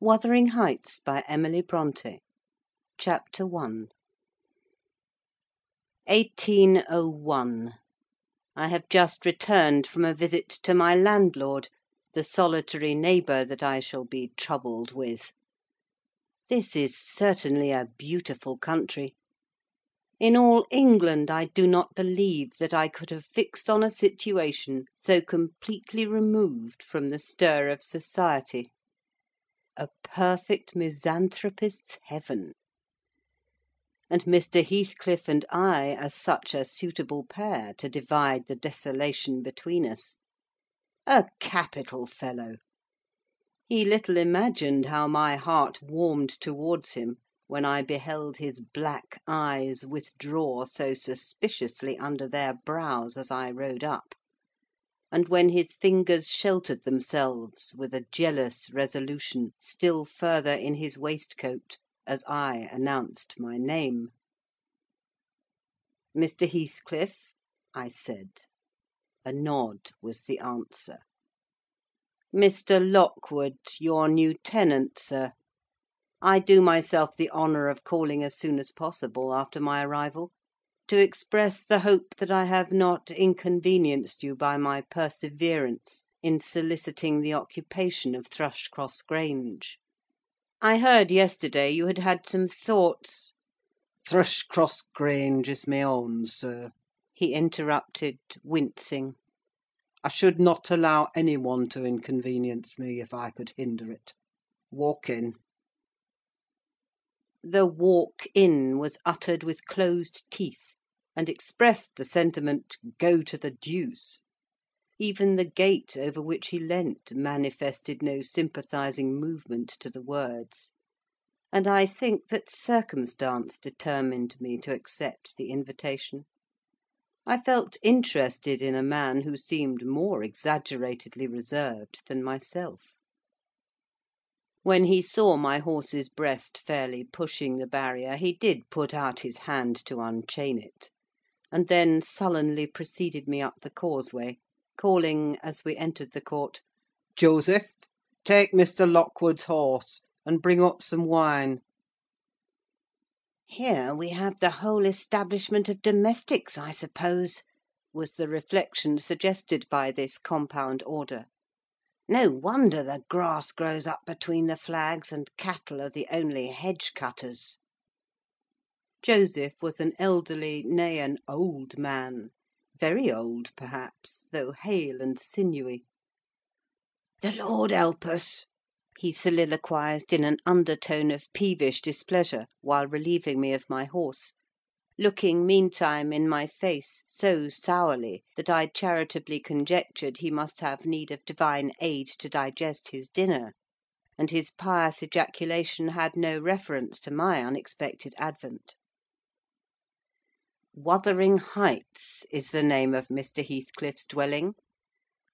Wuthering Heights by Emily Brontë. Chapter 1. 1801. I have just returned from a visit to my landlord, the solitary neighbour that I shall be troubled with. This is certainly a beautiful country. In all England I do not believe that I could have fixed on a situation so completely removed from the stir of society. A perfect misanthropist's heaven. And Mr. Heathcliff and I are such a suitable pair to divide the desolation between us. A capital fellow! He little imagined how my heart warmed towards him when I beheld his black eyes withdraw so suspiciously under their brows as I rode up, and when his fingers sheltered themselves with a jealous resolution still further in his waistcoat as I announced my name. "Mr. Heathcliff," I said. A nod was the answer. "Mr. Lockwood, your new tenant, sir. I do myself the honour of calling as soon as possible after my arrival, to express the hope that I have not inconvenienced you by my perseverance in soliciting the occupation of Thrushcross Grange. I heard yesterday you had had some thoughts—" "Thrushcross Grange is my own, sir," he interrupted, wincing. "I should not allow any one to inconvenience me if I could hinder it. Walk in." The "walk in" was uttered with closed teeth, and expressed the sentiment, "Go to the deuce." Even the gate over which he leant manifested no sympathising movement to the words, and I think that circumstance determined me to accept the invitation. I felt interested in a man who seemed more exaggeratedly reserved than myself. When he saw my horse's breast fairly pushing the barrier, he did put out his hand to unchain it, and then sullenly preceded me up the causeway, calling, as we entered the court, "Joseph, take Mr. Lockwood's horse, and bring up some wine." "Here we have the whole establishment of domestics, I suppose," was the reflection suggested by this compound order. "No wonder the grass grows up between the flags, and cattle are the only hedge-cutters." Joseph was an elderly, nay, an old man, very old perhaps, though hale and sinewy. "The Lord help us!" he soliloquised in an undertone of peevish displeasure, while relieving me of my horse, looking meantime in my face so sourly that I charitably conjectured he must have need of divine aid to digest his dinner, and his pious ejaculation had no reference to my unexpected advent. Wuthering Heights is the name of Mr. Heathcliff's dwelling,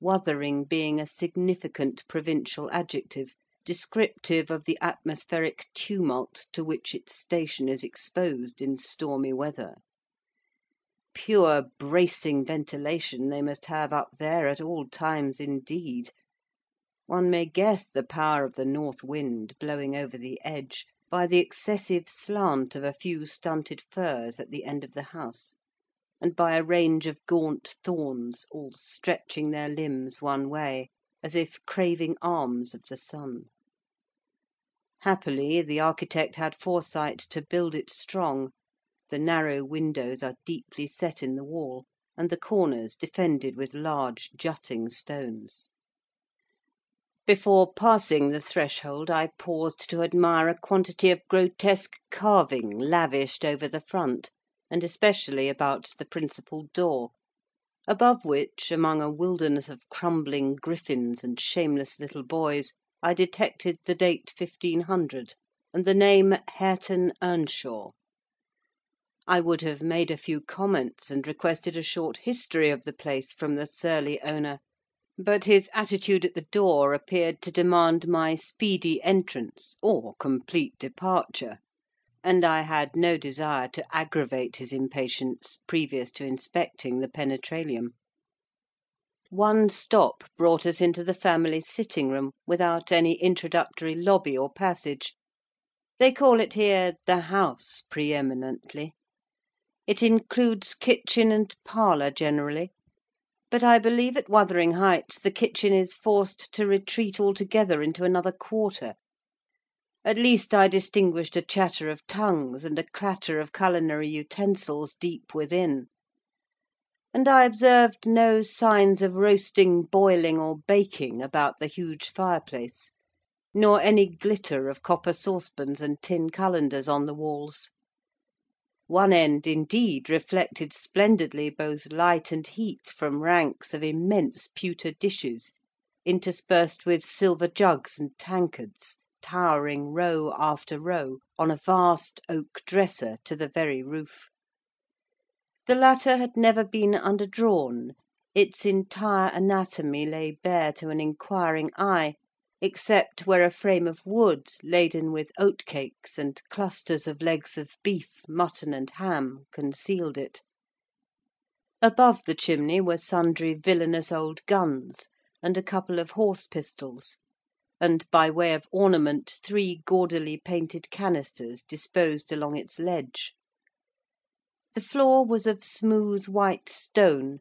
"wuthering" being a significant provincial adjective, descriptive of the atmospheric tumult to which its station is exposed in stormy weather. Pure bracing ventilation they must have up there at all times indeed. One may guess the power of the north wind blowing over the edge by the excessive slant of a few stunted firs at the end of the house, and by a range of gaunt thorns all stretching their limbs one way, as if craving arms of the sun. Happily, the architect had foresight to build it strong. The narrow windows are deeply set in the wall, and the corners defended with large jutting stones. Before passing the threshold, I paused to admire a quantity of grotesque carving lavished over the front, and especially about the principal door, above which, among a wilderness of crumbling griffins and shameless little boys, I detected the date 1500, and the name Hareton Earnshaw. I would have made a few comments and requested a short history of the place from the surly owner, but his attitude at the door appeared to demand my speedy entrance or complete departure, and I had no desire to aggravate his impatience previous to inspecting the penetralium. One stop brought us into the family sitting-room without any introductory lobby or passage. They call it here the house pre-eminently. It includes kitchen and parlour generally, but I believe at Wuthering Heights the kitchen is forced to retreat altogether into another quarter. At least I distinguished a chatter of tongues and a clatter of culinary utensils deep within, and I observed no signs of roasting, boiling, or baking about the huge fireplace, nor any glitter of copper saucepans and tin calendars on the walls. One end, indeed, reflected splendidly both light and heat from ranks of immense pewter dishes, interspersed with silver jugs and tankards, towering row after row on a vast oak dresser to the very roof. The latter had never been underdrawn; its entire anatomy lay bare to an inquiring eye, except where a frame of wood laden with oatcakes and clusters of legs of beef, mutton, and ham concealed it. Above the chimney were sundry villainous old guns and a couple of horse pistols, and by way of ornament three gaudily painted canisters disposed along its ledge. The floor was of smooth white stone,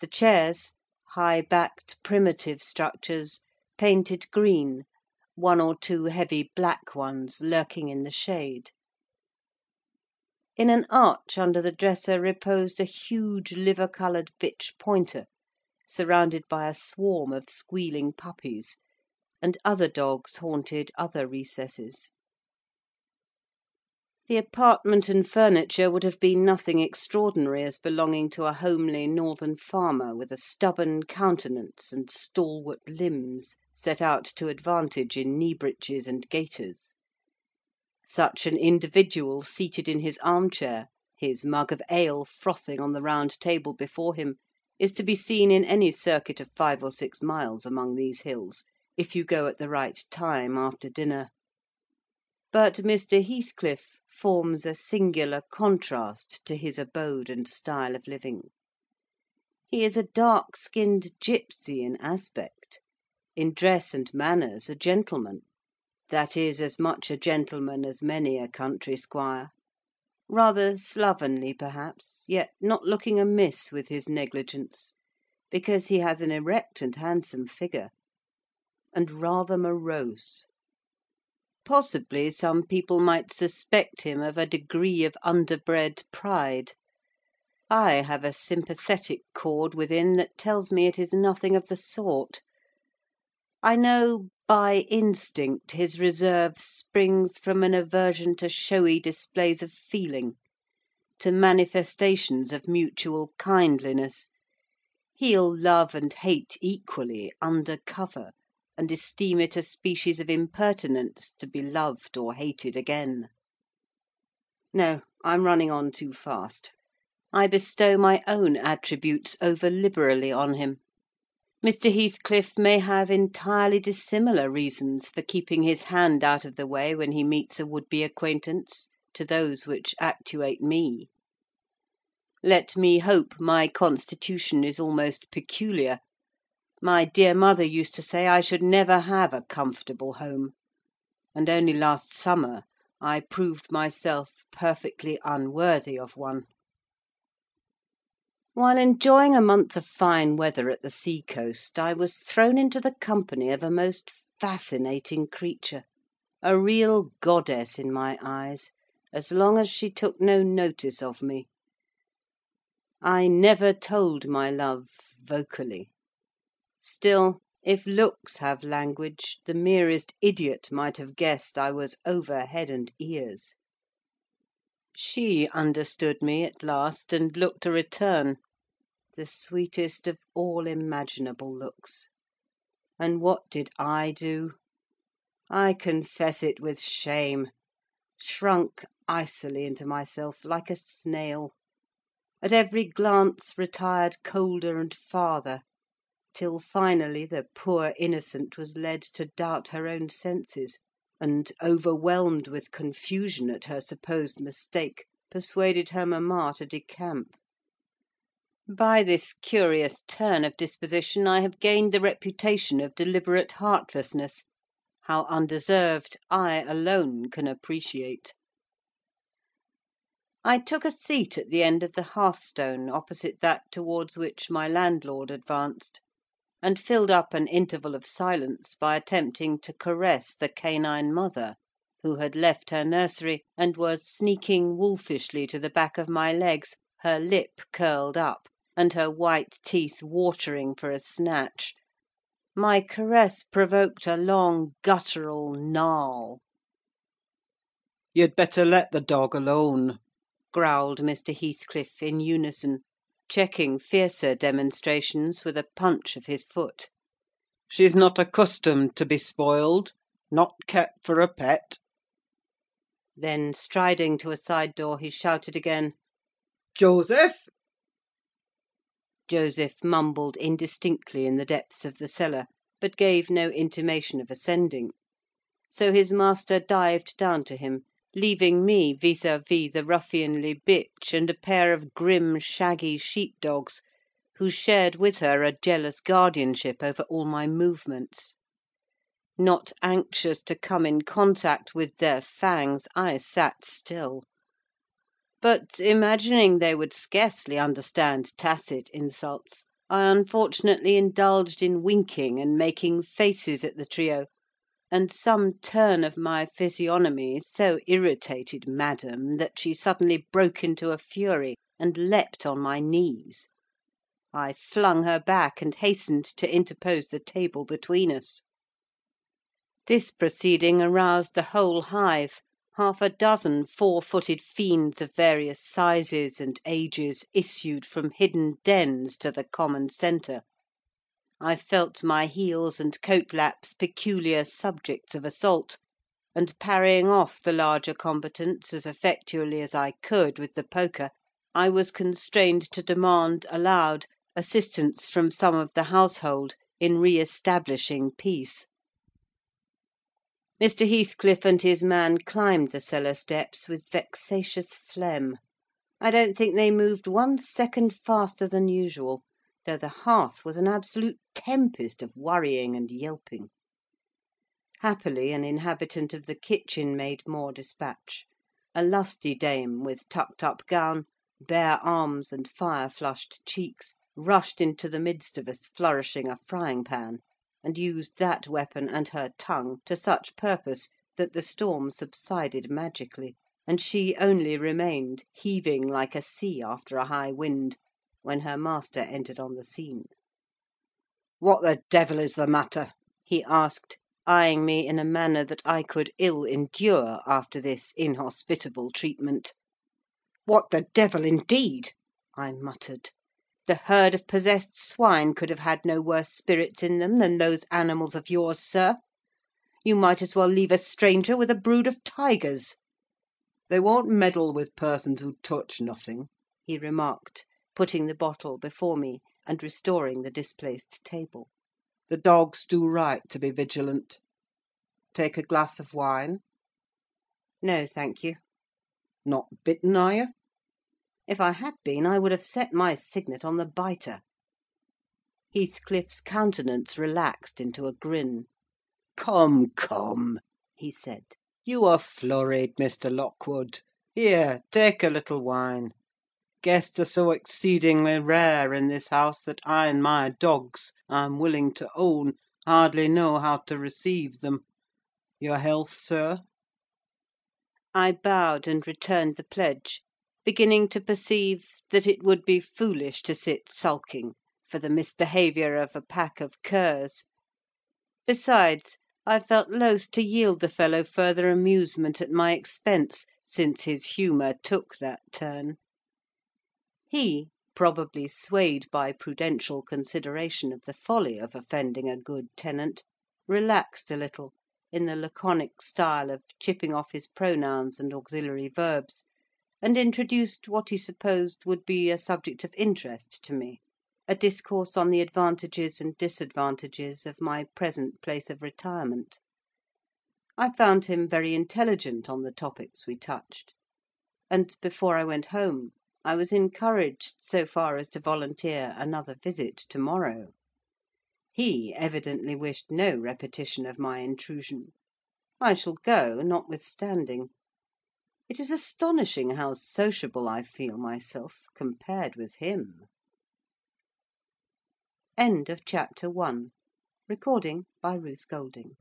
the chairs, high-backed primitive structures, painted green, one or two heavy black ones lurking in the shade. In an arch under the dresser reposed a huge liver-coloured bitch pointer, surrounded by a swarm of squealing puppies, and other dogs haunted other recesses. The apartment and furniture would have been nothing extraordinary as belonging to a homely northern farmer with a stubborn countenance and stalwart limbs set out to advantage in knee-breeches and gaiters. Such an individual seated in his armchair, his mug of ale frothing on the round table before him, is to be seen in any circuit of 5 or 6 miles among these hills, if you go at the right time after dinner. But Mr. Heathcliff forms a singular contrast to his abode and style of living. He is a dark-skinned gipsy in aspect, in dress and manners a gentleman, that is, as much a gentleman as many a country squire, rather slovenly perhaps, yet not looking amiss with his negligence, because he has an erect and handsome figure, and rather morose. Possibly some people might suspect him of a degree of underbred pride. I have a sympathetic chord within that tells me it is nothing of the sort. I know by instinct his reserve springs from an aversion to showy displays of feeling, to manifestations of mutual kindliness. He'll love and hate equally under cover, and esteem it a species of impertinence to be loved or hated again. No, I'm running on too fast. I bestow my own attributes over-liberally on him. Mr. Heathcliff may have entirely dissimilar reasons for keeping his hand out of the way when he meets a would-be acquaintance to those which actuate me. Let me hope my constitution is almost peculiar. My dear mother used to say I should never have a comfortable home, and only last summer I proved myself perfectly unworthy of one. While enjoying a month of fine weather at the sea-coast, I was thrown into the company of a most fascinating creature, a real goddess in my eyes, as long as she took no notice of me. I never told my love vocally. Still, if looks have language, the merest idiot might have guessed I was over head and ears. She understood me at last, and looked a return, the sweetest of all imaginable looks. And what did I do? I confess it with shame, shrunk icily into myself like a snail, at every glance retired colder and farther, till finally the poor innocent was led to doubt her own senses, and, overwhelmed with confusion at her supposed mistake, persuaded her mamma to decamp. By this curious turn of disposition I have gained the reputation of deliberate heartlessness. How undeserved I alone can appreciate. I took a seat at the end of the hearthstone opposite that towards which my landlord advanced, and filled up an interval of silence by attempting to caress the canine mother, who had left her nursery and was sneaking wolfishly to the back of my legs, her lip curled up, and her white teeth watering for a snatch. My caress provoked a long guttural gnarl. "You'd better let the dog alone," growled Mr. Heathcliff in unison, checking fiercer demonstrations with a punch of his foot. "She's not accustomed to be spoiled, not kept for a pet." Then, striding to a side door, he shouted again, "Joseph!" Joseph mumbled indistinctly in the depths of the cellar, but gave no intimation of ascending. So his master dived down to him, leaving me vis-à-vis the ruffianly bitch and a pair of grim, shaggy sheep-dogs, who shared with her a jealous guardianship over all my movements. Not anxious to come in contact with their fangs, I sat still. But, imagining they would scarcely understand tacit insults, I unfortunately indulged in winking and making faces at the trio, and some turn of my physiognomy so irritated madam that she suddenly broke into a fury and leapt on my knees. I flung her back and hastened to interpose the table between us. This proceeding aroused the whole hive. Half a dozen 4-footed fiends of various sizes and ages issued from hidden dens to the common centre. I felt my heels and coat-laps peculiar subjects of assault, and parrying off the larger combatants as effectually as I could with the poker, I was constrained to demand aloud assistance from some of the household in re-establishing peace. Mr. Heathcliff and his man climbed the cellar steps with vexatious phlegm. I don't think they moved 1 second faster than usual, though the hearth was an absolute tempest of worrying and yelping. Happily, an inhabitant of the kitchen made more dispatch, a lusty dame with tucked-up gown, bare arms, and fire-flushed cheeks, rushed into the midst of us flourishing a frying-pan, and used that weapon and her tongue to such purpose that the storm subsided magically, and she only remained, heaving like a sea after a high wind, when her master entered on the scene. "What the devil is the matter?" he asked, eyeing me in a manner that I could ill endure after this inhospitable treatment. "What the devil, indeed!" I muttered. "The herd of possessed swine could have had no worse spirits in them than those animals of yours, sir. You might as well leave a stranger with a brood of tigers." "They won't meddle with persons who touch nothing," he remarked, putting the bottle before me and restoring the displaced table. "The dogs do right to be vigilant. Take a glass of wine?" "No, thank you." "Not bitten, are you?" If I had been, I would have set my signet on the biter. Heathcliff's countenance relaxed into a grin. "Come, come," he said, "you are flurried, Mr. Lockwood. Here, take a little wine. Guests are so exceedingly rare in this house that I and my dogs, I'm willing to own, hardly know how to receive them. Your health, sir?" I bowed and returned the pledge, beginning to perceive that it would be foolish to sit sulking for the misbehaviour of a pack of curs. Besides, I felt loth to yield the fellow further amusement at my expense, since his humour took that turn. He, probably swayed by prudential consideration of the folly of offending a good tenant, relaxed a little, in the laconic style of chipping off his pronouns and auxiliary verbs, and introduced what he supposed would be a subject of interest to me, a discourse on the advantages and disadvantages of my present place of retirement. I found him very intelligent on the topics we touched, and before I went home I was encouraged so far as to volunteer another visit to-morrow. He evidently wished no repetition of my intrusion. I shall go, notwithstanding. It is astonishing how sociable I feel myself compared with him. End of chapter 1. Recording by Ruth Golding.